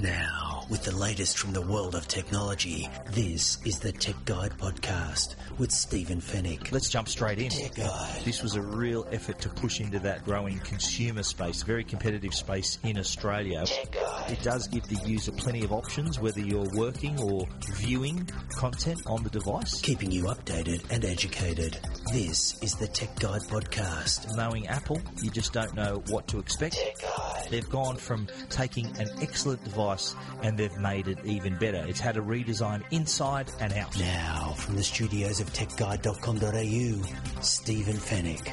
Now, with the latest from the world of technology, this is the Tech Guide Podcast with Stephen Fenech. Let's jump straight in. Tech Guide. This was a real effort to push into that growing consumer space, very competitive space in Australia. Tech Guide. It does give the user plenty of options, whether you're working or viewing content on the device. Keeping you updated and educated. This is the Tech Guide Podcast. Knowing Apple, you just don't know what to expect. Tech Guide. They've gone from taking an excellent device and they've made it even better. It's had a redesign inside and out. Now, from the studios of techguide.com.au, Stephen Fenech.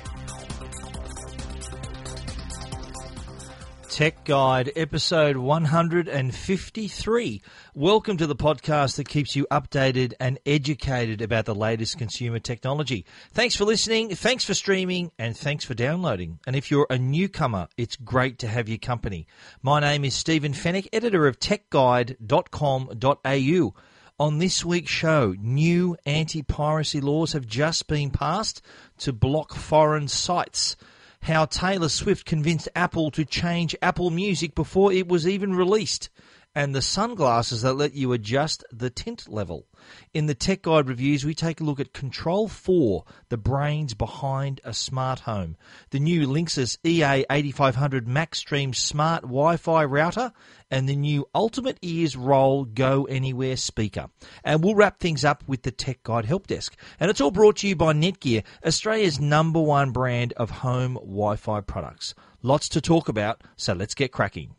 Tech Guide, episode 153. Welcome to the podcast that keeps you updated and educated about the latest consumer technology. Thanks for listening, thanks for streaming, and thanks for downloading. And if you're a newcomer, it's great to have your company. My name is Stephen Fenech, editor of techguide.com.au. On this week's show, new anti-piracy laws have just been passed to block foreign sites. How Taylor Swift convinced Apple to change Apple Music before it was even released, and the sunglasses that let you adjust the tint level. In the Tech Guide reviews, we take a look at Control 4, the brains behind a smart home, the new Linksys EA8500 MaxStream smart Wi-Fi router, and the new Ultimate Ears Roll Go Anywhere speaker. And we'll wrap things up with the Tech Guide Help Desk. And it's all brought to you by Netgear, Australia's number one brand of home Wi-Fi products. Lots to talk about, so let's get cracking.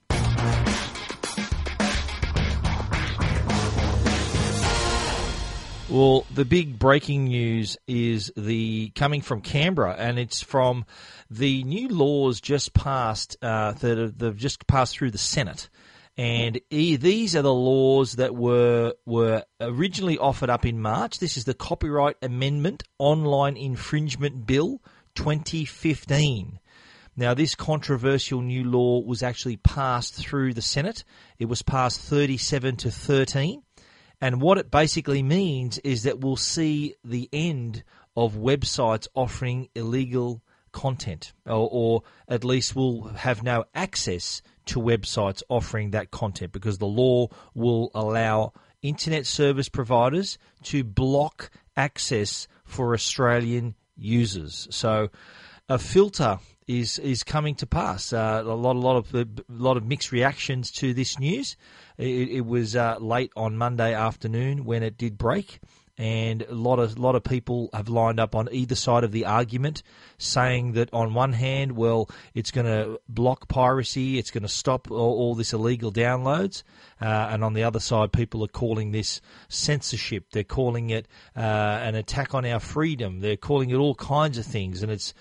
Well, the big breaking news is coming from Canberra, and it's from the new laws just passed that have just passed through the Senate. And these are the laws that were originally offered up in March. This is the Copyright Amendment Online Infringement Bill 2015. Now, this controversial new law was actually passed through the Senate. It was passed 37-13. And what it basically means is that we'll see the end of websites offering illegal content, or at least we'll have no access to websites offering that content, because the law will allow internet service providers to block access for Australian users. So a filter is coming to pass. A lot of mixed reactions to this news. It was late on Monday afternoon when it did break, and a lot of people have lined up on either side of the argument, saying that on one hand, well, it's going to block piracy, it's going to stop all this illegal downloads, and on the other side, people are calling this censorship. They're calling it an attack on our freedom. They're calling it all kinds of things, and it's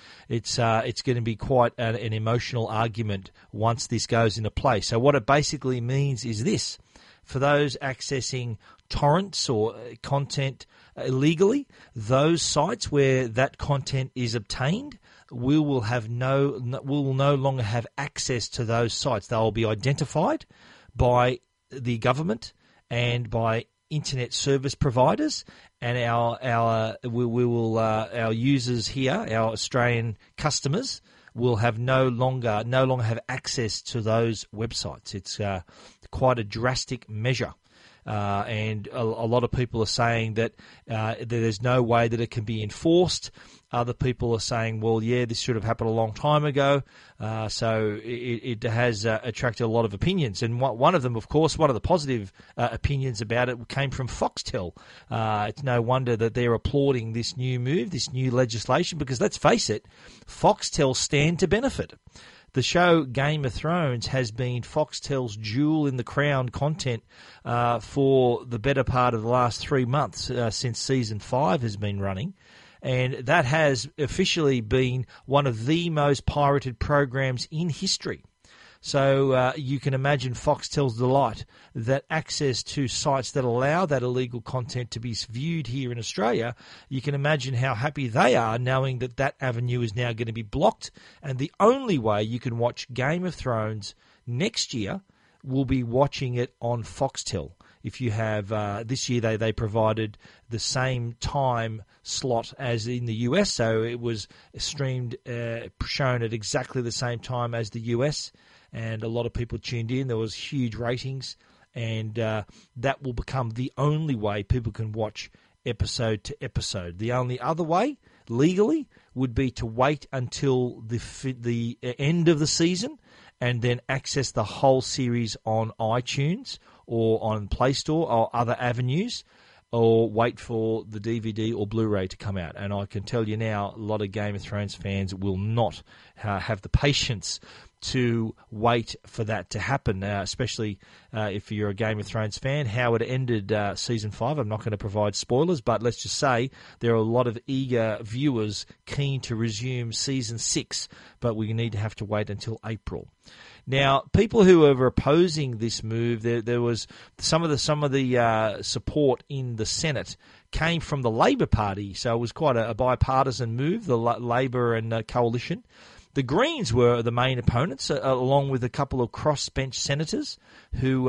going to be quite an emotional argument once this goes into play. So what it basically means is this: for those accessing torrents or content illegally, those sites where that content is obtained, we will no longer have access to those sites. They will be identified by the government and by internet service providers, and our users here, our Australian customers, will have no longer have access to those websites. It's quite a drastic measure, and a lot of people are saying that there's no way that it can be enforced. Other people are saying, well, yeah, this should have happened a long time ago. So it has attracted a lot of opinions. And one of them, of course, one of the positive opinions about it came from Foxtel. It's no wonder that they're applauding this new move, this new legislation, because let's face it, Foxtel stand to benefit. The show Game of Thrones has been Foxtel's jewel in the crown content for the better part of the last 3 months, since Season 5 has been running. And that has officially been one of the most pirated programs in history. So you can imagine Foxtel's delight that access to sites that allow that illegal content to be viewed here in Australia, you can imagine how happy they are knowing that that avenue is now going to be blocked. And the only way you can watch Game of Thrones next year will be watching it on Foxtel. If you have this year, they provided the same time slot as in the US, so it was streamed, shown at exactly the same time as the US, and a lot of people tuned in. There was huge ratings, and that will become the only way people can watch episode to episode. The only other way, legally, would be to wait until the end of the season and then access the whole series on iTunes or on Play Store or other avenues, or wait for the DVD or Blu-ray to come out. And I can tell you now, a lot of Game of Thrones fans will not have the patience to wait for that to happen, especially if you're a Game of Thrones fan. How it ended Season 5, I'm not going to provide spoilers, but let's just say there are a lot of eager viewers keen to resume Season 6, but we need to have to wait until April. Now, people who were opposing this move, there was some of the support in the Senate came from the Labor Party, so it was quite a bipartisan move, the Labor and coalition. The Greens were the main opponents, along with a couple of crossbench senators who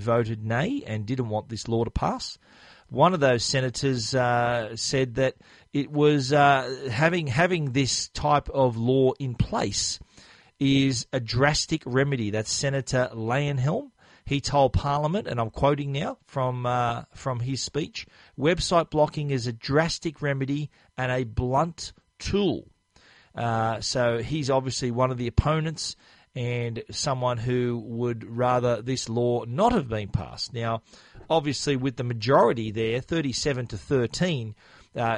voted nay and didn't want this law to pass. One of those senators said that it was having this type of law in place is a drastic remedy. That's Senator Lanhelm. He told Parliament, and I'm quoting now from his speech, "Website blocking is a drastic remedy and a blunt tool." So he's obviously one of the opponents and someone who would rather this law not have been passed. Now, obviously, with the majority there, 37 to 13,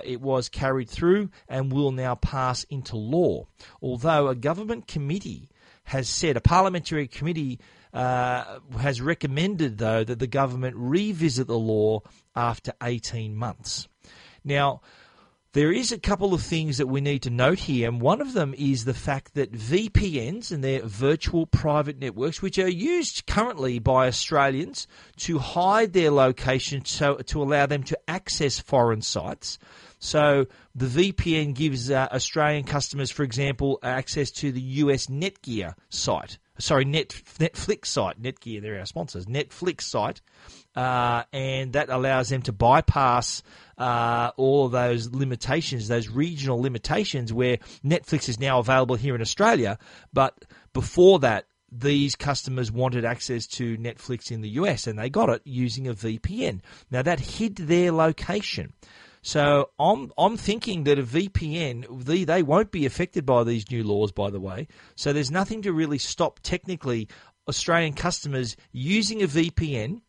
it was carried through and will now pass into law. Although a government committee has said, a parliamentary committee has recommended, though, that the government revisit the law after 18 months. Now, there is a couple of things that we need to note here, and one of them is the fact that VPNs and their virtual private networks, which are used currently by Australians to hide their location to allow them to access foreign sites. So the VPN gives Australian customers, for example, access to the US Netgear site. Sorry, Netflix site. Netgear, they're our sponsors. Netflix site. And that allows them to bypass all of those limitations, those regional limitations where Netflix is now available here in Australia. But before that, these customers wanted access to Netflix in the US, and they got it using a VPN. Now, that hid their location. So I'm thinking that a VPN, they won't be affected by these new laws, by the way. So there's nothing to really stop technically Australian customers using a VPN,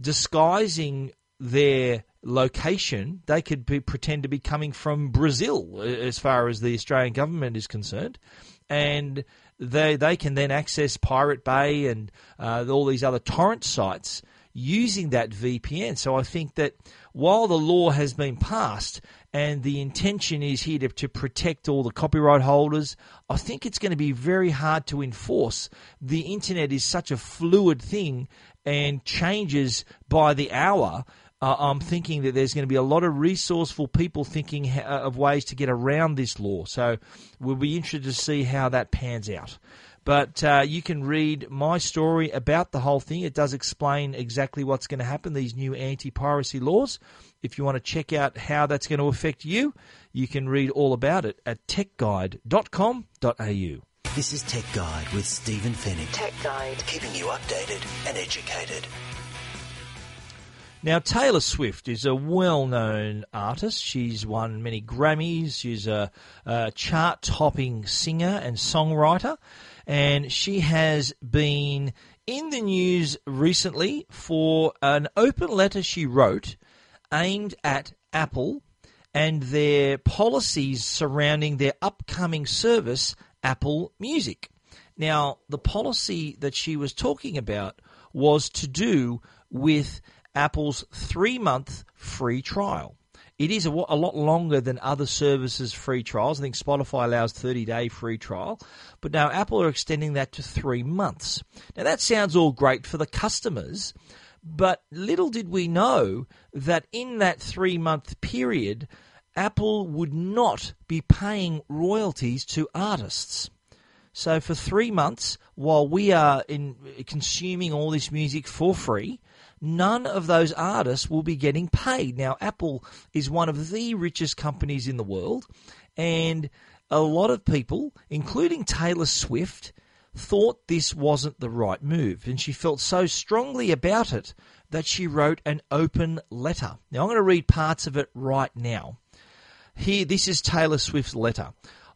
disguising their location. They could pretend to be coming from Brazil, as far as the Australian government is concerned, and they can then access Pirate Bay and all these other torrent sites using that VPN. So I think that while the law has been passed and the intention is here to protect all the copyright holders, I think it's going to be very hard to enforce. The internet is such a fluid thing and changes by the hour. I'm thinking that there's going to be a lot of resourceful people thinking of ways to get around this law. So we'll be interested to see how that pans out. But you can read my story about the whole thing. It does explain exactly what's going to happen, these new anti-piracy laws. If you want to check out how that's going to affect you, you can read all about it at techguide.com.au. This is Tech Guide with Stephen Fenech. Tech Guide, keeping you updated and educated. Now, Taylor Swift is a well-known artist. She's won many Grammys. She's a chart-topping singer and songwriter. And she has been in the news recently for an open letter she wrote aimed at Apple and their policies surrounding their upcoming service, Apple Music. Now, the policy that she was talking about was to do with Apple's 3-month free trial. It is a lot longer than other services' free trials. I think Spotify allows 30-day free trial. But now Apple are extending that to 3 months. Now, that sounds all great for the customers, but little did we know that in that 3-month period, Apple would not be paying royalties to artists. So for 3 months, while we are consuming all this music for free, none of those artists will be getting paid. Now, Apple is one of the richest companies in the world, and a lot of people, including Taylor Swift, thought this wasn't the right move, and she felt so strongly about it that she wrote an open letter. Now, I'm going to read parts of it right now. Here, this is Taylor Swift's letter.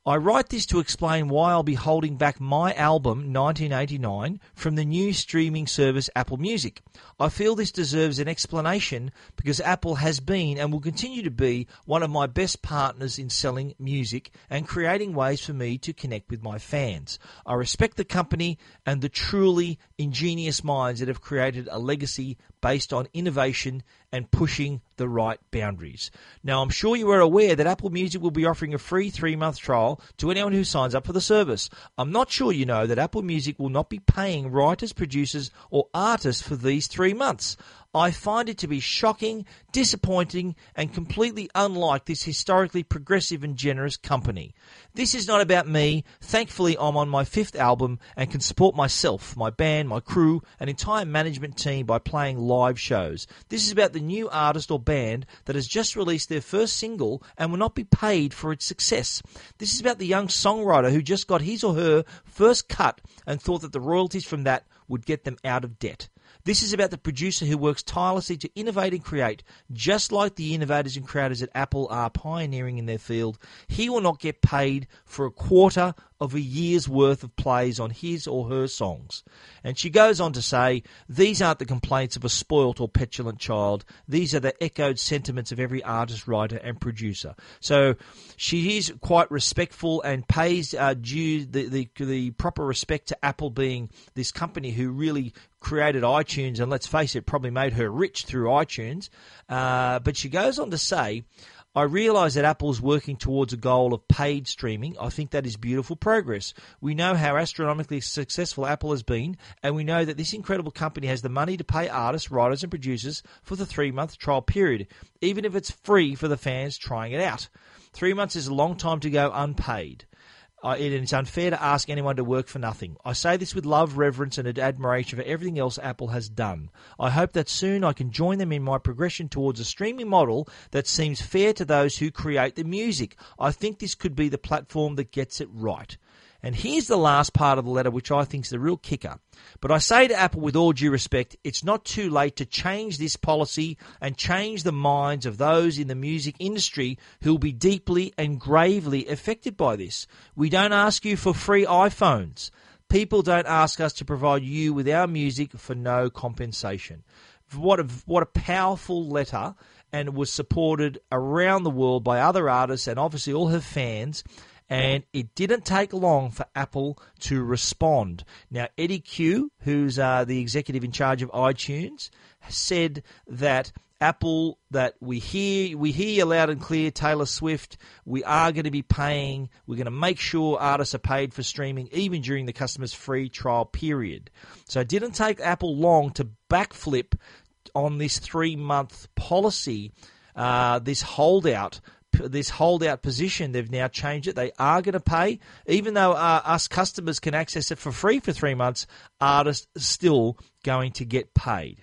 I write this to explain why I'll be holding back my album, 1989, from the new streaming service Apple Music. I feel this deserves an explanation because Apple has been and will continue to be one of my best partners in selling music and creating ways for me to connect with my fans. I respect the company and the truly ingenious minds that have created a legacy based on innovation and pushing the right boundaries. Now, I'm sure you are aware that Apple Music will be offering a free 3-month trial to anyone who signs up for the service. I'm not sure you know that Apple Music will not be paying writers, producers, or artists for these 3 months. I find it to be shocking, disappointing, and completely unlike this historically progressive and generous company. This is not about me. Thankfully, I'm on my 5th album and can support myself, my band, my crew, and entire management team by playing live shows. This is about the new artist or band that has just released their first single and will not be paid for its success. This is about the young songwriter who just got his or her first cut and thought that the royalties from that would get them out of debt. This is about the producer who works tirelessly to innovate and create, just like the innovators and creators at Apple are pioneering in their field. He will not get paid for a quarter of a year's worth of plays on his or her songs. And she goes on to say, these aren't the complaints of a spoilt or petulant child. These are the echoed sentiments of every artist, writer, and producer. So she is quite respectful and pays due the proper respect to Apple being this company who really created iTunes, and let's face it, probably made her rich through iTunes. But she goes on to say, I realize that Apple's working towards a goal of paid streaming. I think that is beautiful progress. We know how astronomically successful Apple has been, and we know that this incredible company has the money to pay artists, writers, and producers for the 3-month trial period, even if it's free for the fans trying it out. 3 months is a long time to go unpaid. It's unfair to ask anyone to work for nothing. I say this with love, reverence, and admiration for everything else Apple has done. I hope that soon I can join them in my progression towards a streaming model that seems fair to those who create the music. I think this could be the platform that gets it right. And here's the last part of the letter, which I think is the real kicker. But I say to Apple, with all due respect, it's not too late to change this policy and change the minds of those in the music industry who will be deeply and gravely affected by this. We don't ask you for free iPhones. People don't ask us to provide you with our music for no compensation. What a powerful letter, and was supported around the world by other artists and obviously all her fans. And it didn't take long for Apple to respond. Now, Eddie Q, who's the executive in charge of iTunes, said that Apple, that we hear you loud and clear, Taylor Swift. We are going to be paying. We're going to make sure artists are paid for streaming, even during the customer's free trial period. So it didn't take Apple long to backflip on this 3-month policy, this holdout position. They've now changed it. They are going to pay. Even though us customers can access it for free for 3 months, artists still going to get paid.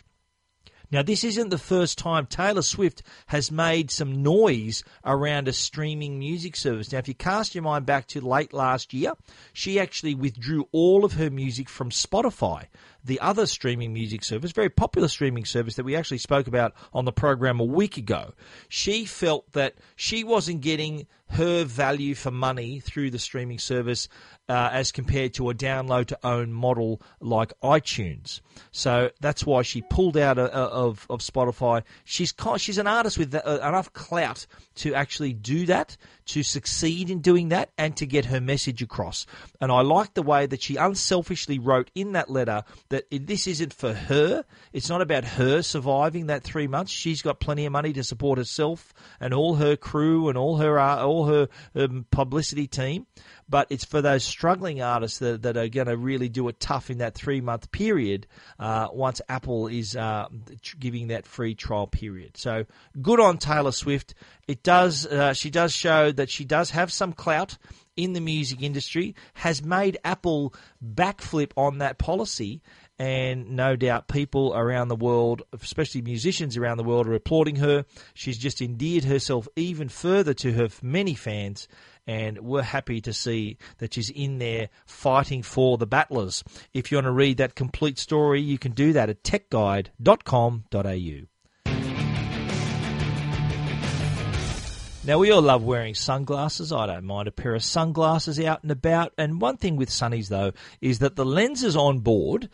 Now, this isn't the first time Taylor Swift has made some noise around a streaming music service. Now, if you cast your mind back to late last year, she actually withdrew all of her music from Spotify, the other streaming music service, very popular streaming service that we actually spoke about on the program a week ago. She felt that she wasn't getting her value for money through the streaming service as compared to a download-to-own model like iTunes. So that's why she pulled out of Spotify. She's an artist with enough clout to actually do that, to succeed in doing that, and to get her message across. And I like the way that she unselfishly wrote in that letter that this isn't for her. It's not about her surviving that 3 months. She's got plenty of money to support herself and all her crew and all her publicity team, but it's for those struggling artists that are going to really do it tough in that 3-month period once Apple is giving that free trial period. So good on Taylor Swift. She does show that she does have some clout in the music industry, has made Apple backflip on that policy, and no doubt people around the world, especially musicians around the world, are applauding her. She's just endeared herself even further to her many fans, and we're happy to see that she's in there fighting for the battlers. If you want to read that complete story, you can do that at techguide.com.au. Now, we all love wearing sunglasses. I don't mind a pair of sunglasses out and about. And one thing with sunnies, though, is that the lenses on board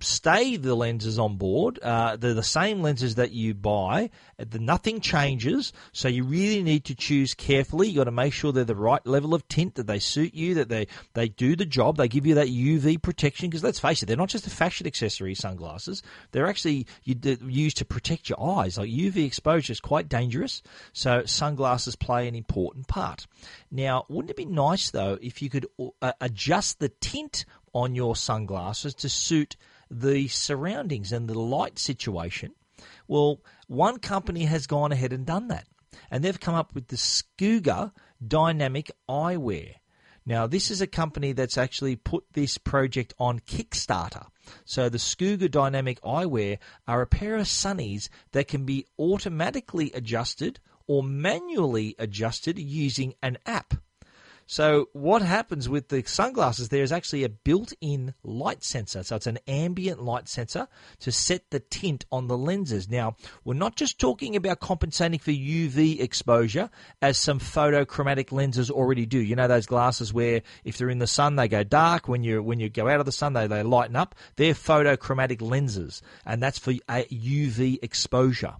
stay the lenses on board. They're the same lenses that you buy. Nothing changes, so you really need to choose carefully. You've got to make sure they're the right level of tint, that they suit you, that they do the job. They give you that UV protection because, let's face it, they're not just a fashion accessory, sunglasses. They're actually used to protect your eyes. Like UV exposure is quite dangerous, so sunglasses play an important part. Now, wouldn't it be nice, though, if you could adjust the tint on your sunglasses to suit the surroundings and the light situation? Well, one company has gone ahead and done that, and they've come up with the Skugga Dynamic Eyewear. Now, this is a company that's actually put this project on Kickstarter. So the Skugga Dynamic Eyewear are a pair of sunnies that can be automatically adjusted or manually adjusted using an app. So what happens with the sunglasses, there is actually a built-in light sensor. So it's an ambient light sensor to set the tint on the lenses. Now, we're not just talking about compensating for UV exposure, as some photochromatic lenses already do. You know those glasses where if they're in the sun, they go dark. When you go out of the sun, they lighten up. They're photochromatic lenses, and that's for UV exposure.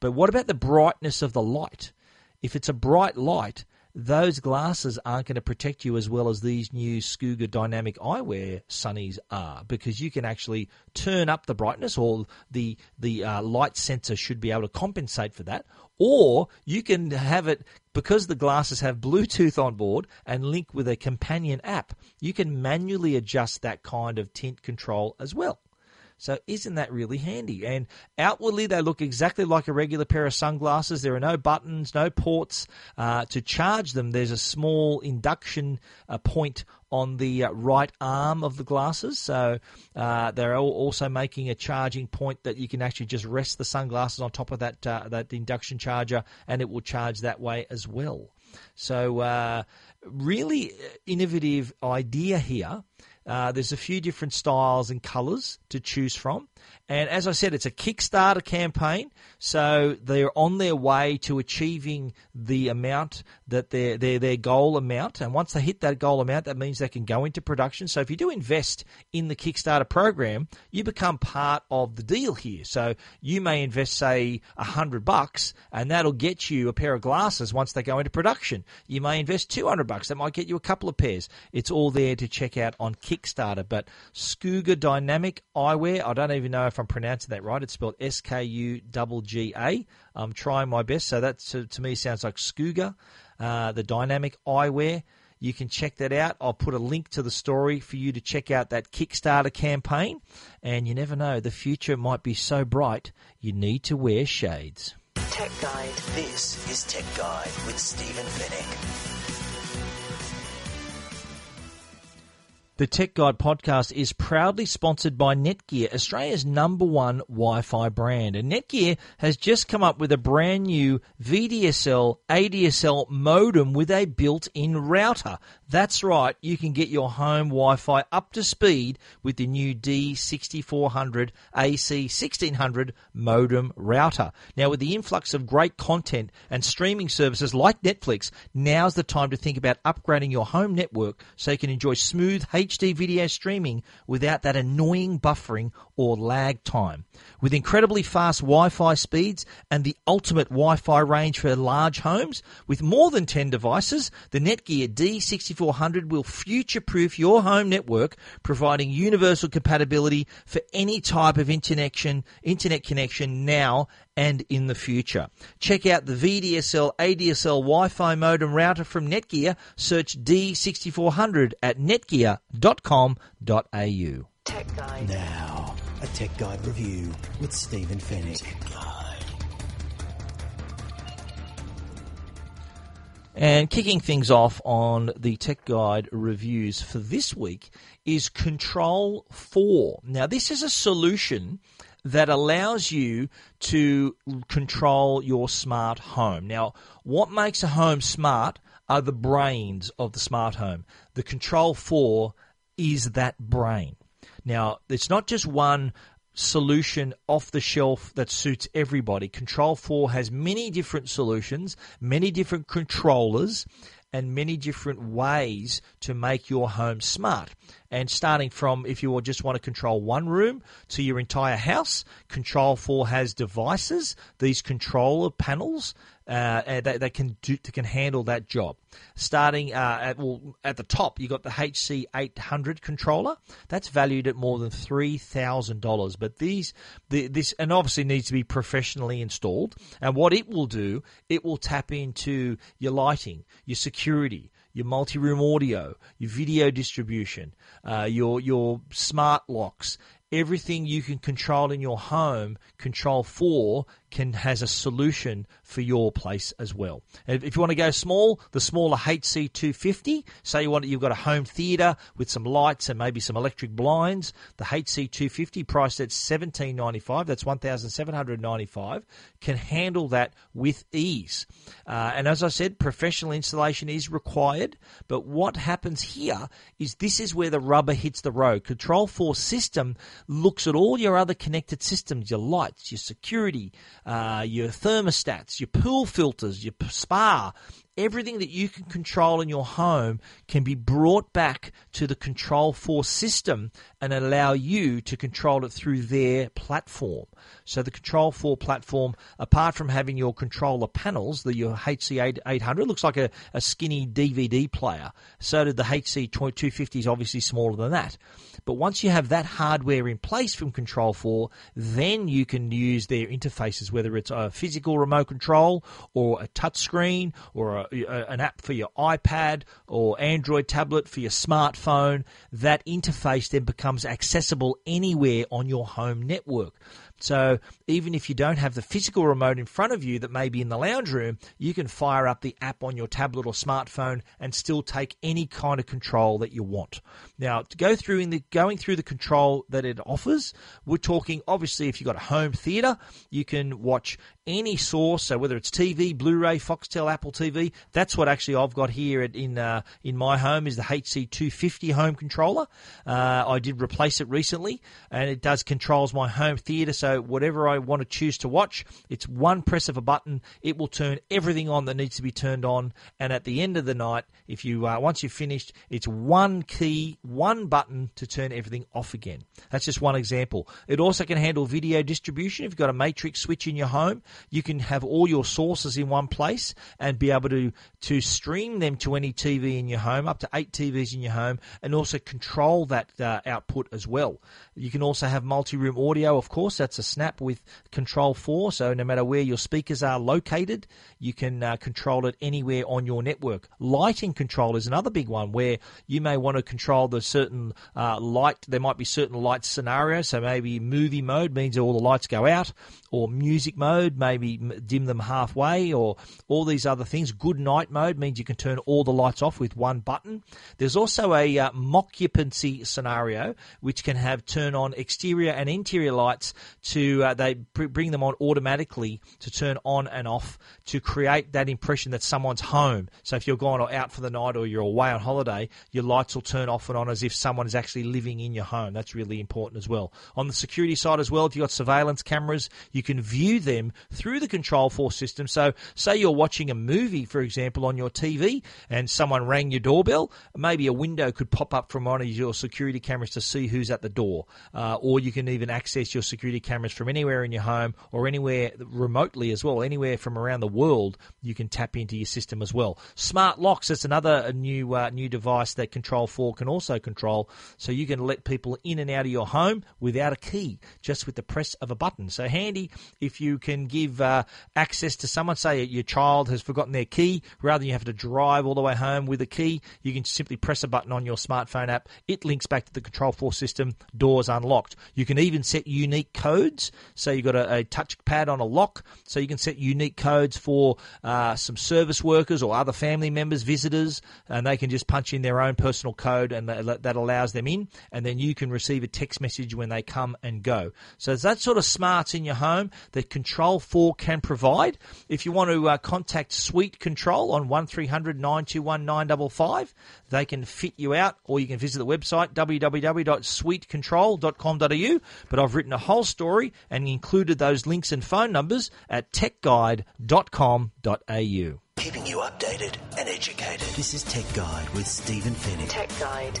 But what about the brightness of the light? If it's a bright light, those glasses aren't going to protect you as well as these new Skugga Dynamic Eyewear sunnies are, because you can actually turn up the brightness, or the light sensor should be able to compensate for that. Or you can have it, because the glasses have Bluetooth on board and link with a companion app, you can manually adjust that kind of tint control as well. So isn't that really handy? And outwardly, they look exactly like a regular pair of sunglasses. There are no buttons, no ports. To charge them, there's a small induction point on the right arm of the glasses. So they're also making a charging point that you can actually just rest the sunglasses on top of that induction charger, and it will charge that way as well. So really innovative idea here. There's a few different styles and colours to choose from. And as I said, it's a Kickstarter campaign, so they're on their way to achieving the amount that their goal amount. And once they hit that goal amount, that means they can go into production. So if you do invest in the Kickstarter program, you become part of the deal here. So you may invest, say, $100, and that'll get you a pair of glasses once they go into production. You may invest $200. That might get you a couple of pairs. It's all there to check out on Kickstarter. But Skugga Dynamic Eyewear, I don't even know if I'm pronouncing that right. It's spelled Skugga. I'm trying my best. So that, to me, sounds like Skugga, the Dynamic Eyewear. You can check that out. I'll put a link to the story for you to check out that Kickstarter campaign. And you never know, the future might be so bright, you need to wear shades. Tech Guide. This is Tech Guide with Stephen Fenech. The Tech Guide podcast is proudly sponsored by Netgear, Australia's #1 Wi-Fi brand. And Netgear has just come up with a brand new VDSL ADSL modem with a built-in router. That's right, you can get your home Wi-Fi up to speed with the new D6400 AC1600 modem router. Now, with the influx of great content and streaming services like Netflix, now's the time to think about upgrading your home network so you can enjoy smooth HD video streaming without that annoying buffering or lag time. With incredibly fast Wi-Fi speeds and the ultimate Wi-Fi range for large homes, with more than 10 devices, the Netgear D6400 will future-proof your home network, providing universal compatibility for any type of internet connection now and in the future. Check out the VDSL ADSL Wi-Fi modem router from Netgear. Search D6400 at netgear.com.au. Tech Guide. Now, a Tech Guide review with Stephen Fenech. And kicking things off on the Tech Guide reviews for this week is Control 4. Now, this is a solution that allows you to control your smart home. Now, what makes a home smart are the brains of the smart home. The Control 4 is that brain. Now, it's not just one solution off the shelf that suits everybody. Control 4 has many different solutions, many different controllers, and many different ways to make your home smart. And starting from if you just want to control one room to your entire house, Control 4 has devices, these controller panels, that can handle that job. Starting at the top, you've got the HC800 controller. That's valued at more than $3,000. But this and obviously needs to be professionally installed. And what it will do, it will tap into your lighting, your security, your multi-room audio, your video distribution, your smart locks. Everything you can control in your home, Control 4 has a solution for your place as well. And if you want to go small, the smaller HC250, say you've got a home theater with some lights and maybe some electric blinds, the HC250 priced at $1,795, that's $1,795, can handle that with ease. And as I said, professional installation is required, but what happens here is this is where the rubber hits the road. Control 4 system looks at all your other connected systems, your lights, your security, your thermostats, your pool filters, your spa. Everything that you can control in your home can be brought back to the Control 4 system and allow you to control it through their platform. So the Control 4 platform, apart from having your controller panels, your HC800 looks like a skinny DVD player. So did the HC250 is obviously smaller than that. But once you have that hardware in place from Control 4, then you can use their interfaces, whether it's a physical remote control or a touchscreen or an app for your iPad or Android tablet for your smartphone. That interface then becomes accessible anywhere on your home network. So even if you don't have the physical remote in front of you that may be in the lounge room, you can fire up the app on your tablet or smartphone and still take any kind of control that you want. Now, to go through going through the control that it offers, we're talking, obviously, if you've got a home theater, you can watch any source, so whether it's TV, Blu-ray, Foxtel, Apple TV. That's what actually I've got here in my home is the HC250 home controller. I did replace it recently, and it controls my home theater, so whatever I want to choose to watch, it's one press of a button. It will turn everything on that needs to be turned on, and at the end of the night, if you once you've finished, it's one key, one button to turn everything off again. That's just one example. It also can handle video distribution. If you've got a matrix switch in your home, you can have all your sources in one place and be able to stream them to any TV in your home, up to 8 TVs in your home, and also control that output as well. You can also have multi-room audio, of course. That's a snap with Control 4, so no matter where your speakers are located, you can control it anywhere on your network. Lighting control is another big one where you may want to control the certain light. There might be certain light scenarios, so maybe movie mode means all the lights go out, or music mode, maybe dim them halfway, or all these other things. Good night mode means you can turn all the lights off with one button. There's also a occupancy scenario, which can have turn on exterior and interior lights to they bring them on automatically to turn on and off to create that impression that someone's home. So if you're gone or out for the night or you're away on holiday, your lights will turn off and on as if someone is actually living in your home. That's really important as well. On the security side as well, if you've got surveillance cameras, you can view them through the Control 4 system. So say you're watching a movie, for example, on your TV and someone rang your doorbell, maybe a window could pop up from one of your security cameras to see who's at the door. Or you can even access your security cameras from anywhere in your home or anywhere remotely as well. Anywhere from around the world, you can tap into your system as well. Smart locks, that's another new device that Control 4 can also control. So you can let people in and out of your home without a key, just with the press of a button. So handy if you can give access to someone, say your child has forgotten their key, rather than you have to drive all the way home with a key, you can simply press a button on your smartphone app. It links back to the Control 4 system, doors unlocked. You can even set unique codes codes. So you've got a touchpad on a lock, so you can set unique codes for some service workers or other family members, visitors, and they can just punch in their own personal code, and that allows them in, and then you can receive a text message when they come and go. So it's that sort of smarts in your home that Control 4 can provide. If you want to contact Sweet Control on 1300 921 955, they can fit you out, or you can visit the website www.sweetcontrol.com.au. But I've written a whole story and included those links and phone numbers at techguide.com.au. Keeping you updated and educated. This is Tech Guide with Stephen Fenech. Tech Guide.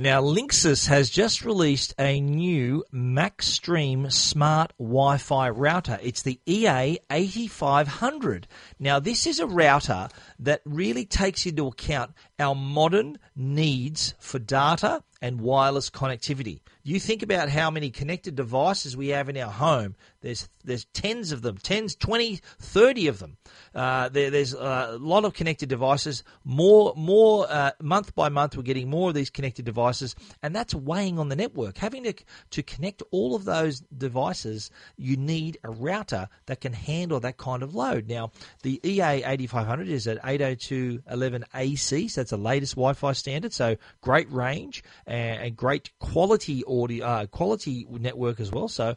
Now, Linksys has just released a new MaxStream smart Wi-Fi router. It's the EA8500. Now, this is a router that really takes into account our modern needs for data and wireless connectivity. You think about how many connected devices we have in our home. There's tens of them, 20, 30 of them. There's a lot of connected devices. More month by month, we're getting more of these connected devices, and that's weighing on the network. Having to connect all of those devices, you need a router that can handle that kind of load. Now, the EA8500 is at 802.11ac, so that's the latest Wi-Fi standard. So great range and great quality audio, quality network as well. So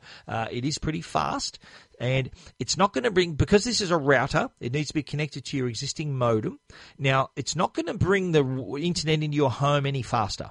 it is pretty fast. And it's not going to bring, because this is a router, it needs to be connected to your existing modem. Now, it's not going to bring the internet into your home any faster.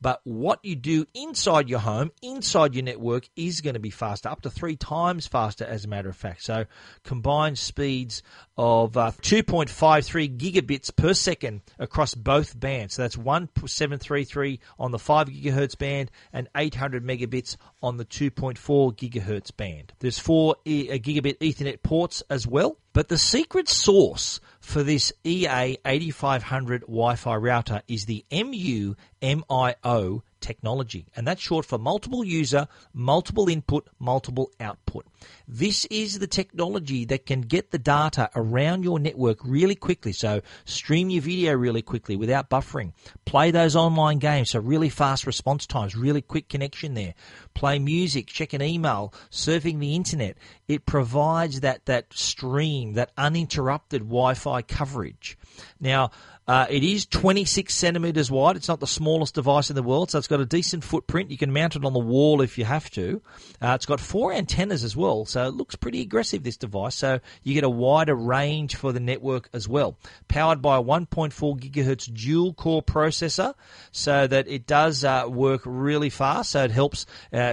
But what you do inside your home, inside your network, is going to be faster, up to 3 times faster, as a matter of fact. So combined speeds of 2.53 gigabits per second across both bands. So that's 1733 on the 5 gigahertz band and 800 megabits on the 2.4 gigahertz band. There's 4 gigabit Ethernet ports as well. But the secret sauce for this EA8500 Wi-Fi router is the MU-MIMO technology, and that's short for multiple user, multiple input, multiple output. This is the technology that can get the data around your network really quickly, so stream your video really quickly without buffering, play those online games, so really fast response times, really quick connection there, play music, check an email, surfing the internet. It provides that stream, that uninterrupted Wi-Fi coverage. Now, it is 26 centimetres wide. It's not the smallest device in the world, so it's got a decent footprint. You can mount it on the wall if you have to. It's got 4 antennas as well, so it looks pretty aggressive, this device. So you get a wider range for the network as well. Powered by a 1.4 gigahertz dual-core processor, so that it does work really fast. So it helps,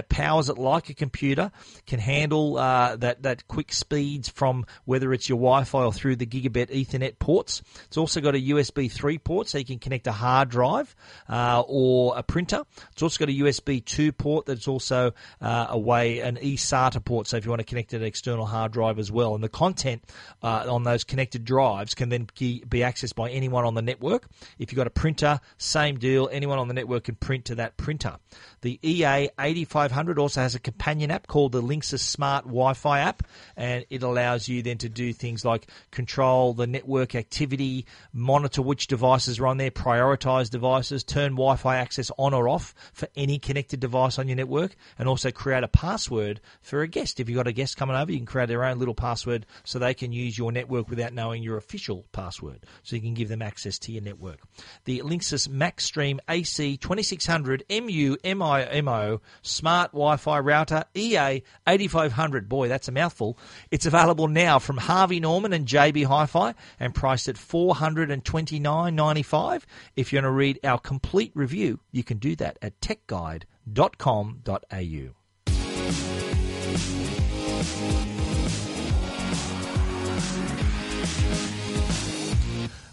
powers it like a computer, can handle that quick speeds from whether it's your Wi-Fi or through the gigabit Ethernet ports. It's also got a USB 3 port, so you can connect a hard drive or a printer. It's also got a USB 2 port that's also an eSATA port, so if you want to connect an external hard drive as well. And the content on those connected drives can then be accessed by anyone on the network. If you've got a printer, same deal. Anyone on the network can print to that printer. The EA8500 also has a companion app called the Linksys Smart Wi-Fi app, and it allows you then to do things like control the network activity, monitor which devices are on there, prioritize devices, turn Wi-Fi access on or off for any connected device on your network, and also create a password for a guest. If you've got a guest coming over, you can create their own little password so they can use your network without knowing your official password, so you can give them access to your network. The Linksys MaxStream AC2600 MU-MIMO Smart Wi-Fi Router EA8500. Boy, that's a mouthful. It's available now from Harvey Norman and JB Hi-Fi and priced at $429.95. If you want to read our complete review, you can do that at techguide.com.au.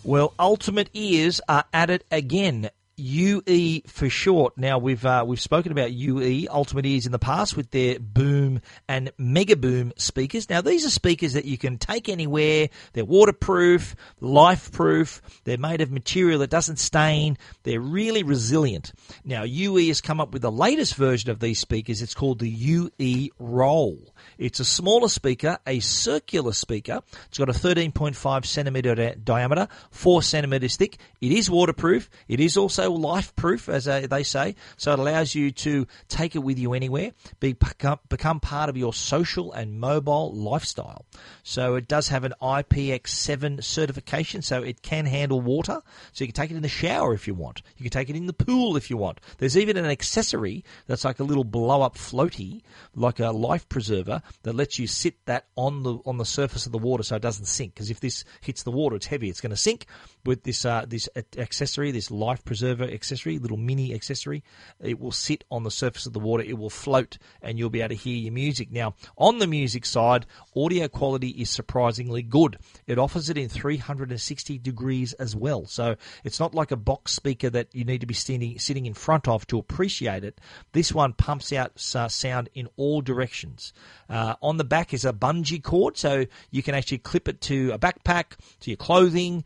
Well, Ultimate Ears are at it again. UE for short. Now, we've spoken about UE, Ultimate Ears, in the past with their Boom Boom and Mega Boom speakers. Now, these are speakers that you can take anywhere. They're waterproof, life-proof. They're made of material that doesn't stain. They're really resilient. Now, UE has come up with the latest version of these speakers. It's called the UE Roll. It's a smaller speaker, a circular speaker. It's got a 13.5 centimetre diameter, 4 centimetres thick. It is waterproof. It is also life-proof, as they say, so it allows you to take it with you anywhere, become part of your social and mobile lifestyle. So it does have an IPX7 certification, so it can handle water. So you can take it in the shower if you want. You can take it in the pool if you want. There's even an accessory that's like a little blow-up floaty, like a life preserver, that lets you sit that on the surface of the water so it doesn't sink. Because if this hits the water, it's heavy. It's going to sink. With this this accessory, this life preserver accessory, little mini accessory, it will sit on the surface of the water. It will float, and you'll be able to hear your music. Now, on the music side, audio quality is surprisingly good. It offers it in 360 degrees as well. So it's not like a box speaker that you need to be sitting in front of to appreciate it. This one pumps out sound in all directions. On the back is a bungee cord, so you can actually clip it to a backpack, to your clothing.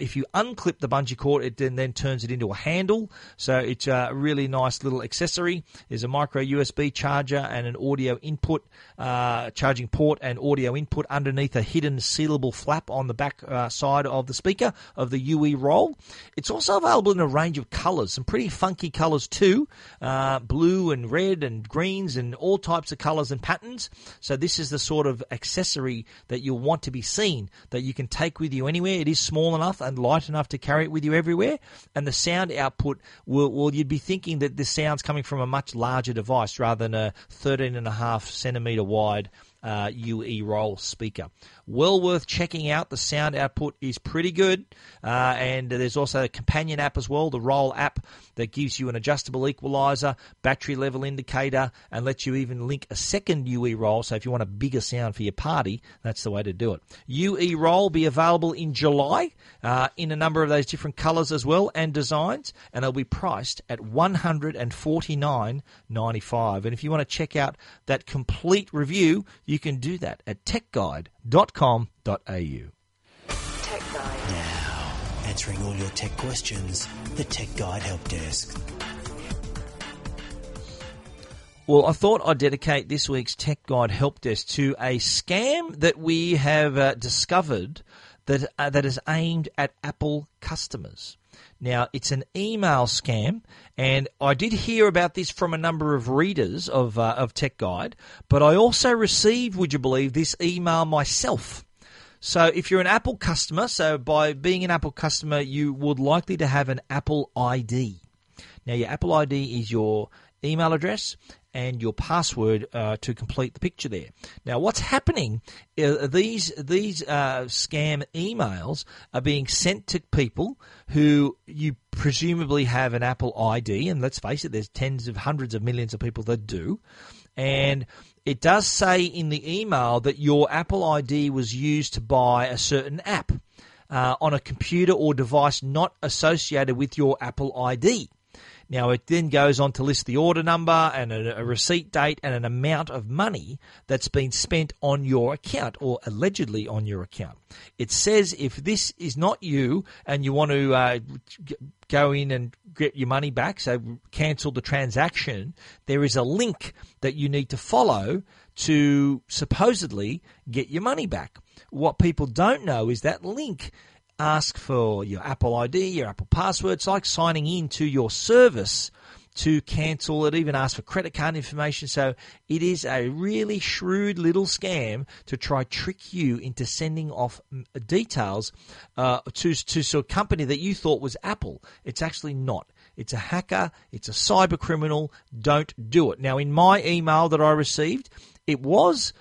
If you unclip the bungee cord, it then turns it into a handle. So it's a really nice little accessory. There's a micro USB charger and an audio input charging port and audio input underneath a hidden sealable flap on the back side of the speaker of the UE Roll. It's also available in a range of colours, some pretty funky colours too, blue and red and greens and all types of colours and patterns. So this is the sort of accessory that you'll want to be seen, that you can take with you anywhere. It is small enough and light enough to carry it with you everywhere, and the sound output will you'd be thinking that the sound's coming from a much larger device rather than a 13.5 centimetre wide UE Roll speaker. Well worth checking out. The sound output is pretty good, and there's also a companion app as well, the Roll app, that gives you an adjustable equalizer, battery level indicator, and lets you even link a second UE Roll, so if you want a bigger sound for your party, that's the way to do it. UE Roll be available in July in a number of those different colors as well and designs, and it'll be priced at $149.95. And if you want to check out that complete review, you can do that at techguide.com.au. Tech Guide. Now, answering all your tech questions, the Tech Guide Help Desk. Well, I thought I'd dedicate this week's Tech Guide Help Desk to a scam that we have discovered that is aimed at Apple customers. Now, it's an email scam, and I did hear about this from a number of readers of Tech Guide, but I also received, would you believe, this email myself. So if you're an Apple customer, so by being an Apple customer, you would likely to have an Apple ID. Now, your Apple ID is your email address and your password to complete the picture there. Now, what's happening, these scam emails are being sent to people who you presumably have an Apple ID, and let's face it, there's tens of hundreds of millions of people that do, and it does say in the email that your Apple ID was used to buy a certain app on a computer or device not associated with your Apple ID. Now, it then goes on to list the order number and a receipt date and an amount of money that's been spent on your account, or allegedly on your account. It says if this is not you and you want to go in and get your money back, so cancel the transaction, there is a link that you need to follow to supposedly get your money back. What people don't know is that link ask for your Apple ID, your Apple password. It's like signing in to your service to cancel it. Even asks for credit card information. So it is a really shrewd little scam to try trick you into sending off details to a company that you thought was Apple. It's actually not. It's a hacker. It's a cyber criminal. Don't do it. Now, in my email that I received, it was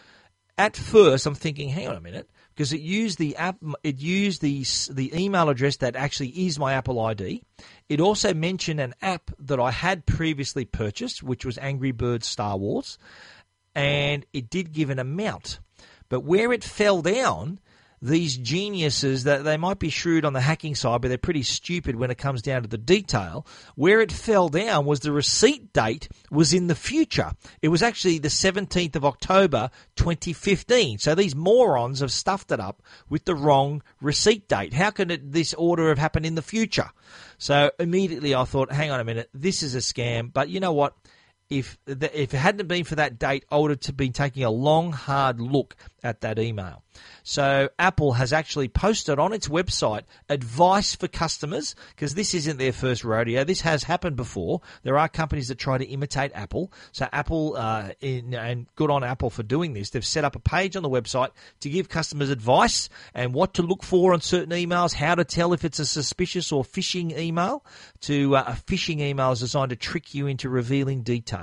at first I'm thinking, hang on a minute, because it used the app, it used the email address that actually is my Apple ID. It also mentioned an app that I had previously purchased, which was Angry Birds Star Wars, and it did give an amount. But where it fell down these geniuses that they might be shrewd on the hacking side, but they're pretty stupid when it comes down to the detail. Where it fell down was the receipt date was in the future. It was actually the 17th of October 2015. So these morons have stuffed it up with the wrong receipt date. How can this order have happened in the future? So immediately I thought, hang on a minute, this is a scam. But you know what? If it hadn't been for that date, I would have been taking a long, hard look at that email. So Apple has actually posted on its website advice for customers, because this isn't their first rodeo. This has happened before. There are companies that try to imitate Apple. So Apple, and good on Apple for doing this, they've set up a page on the website to give customers advice and what to look for on certain emails, how to tell if it's a suspicious or phishing email. A phishing email is designed to trick you into revealing details.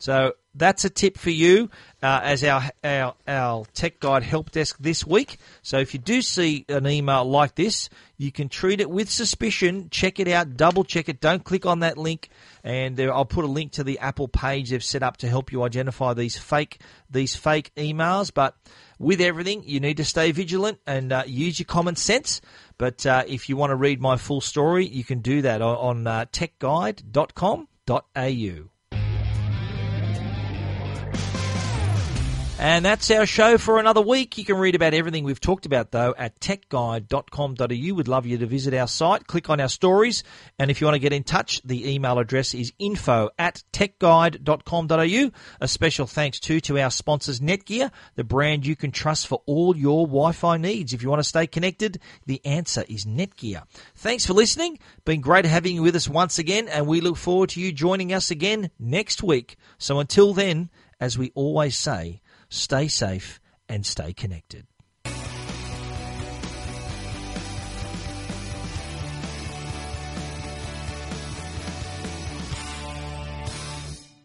So that's a tip for you as our Tech Guide Help Desk this week. So if you do see an email like this, you can treat it with suspicion. Check it out. Double check it. Don't click on that link. And I'll put a link to the Apple page they've set up to help you identify these fake emails. But with everything, you need to stay vigilant and use your common sense. But if you want to read my full story, you can do that on techguide.com.au. And that's our show for another week. You can read about everything we've talked about, though, at techguide.com.au. We'd love you to visit our site, click on our stories, and if you want to get in touch, the email address is info@techguide.com.au. A special thanks, too, to our sponsors, Netgear, the brand you can trust for all your Wi-Fi needs. If you want to stay connected, the answer is Netgear. Thanks for listening. Been great having you with us once again, and we look forward to you joining us again next week. So until then, as we always say, stay safe and stay connected.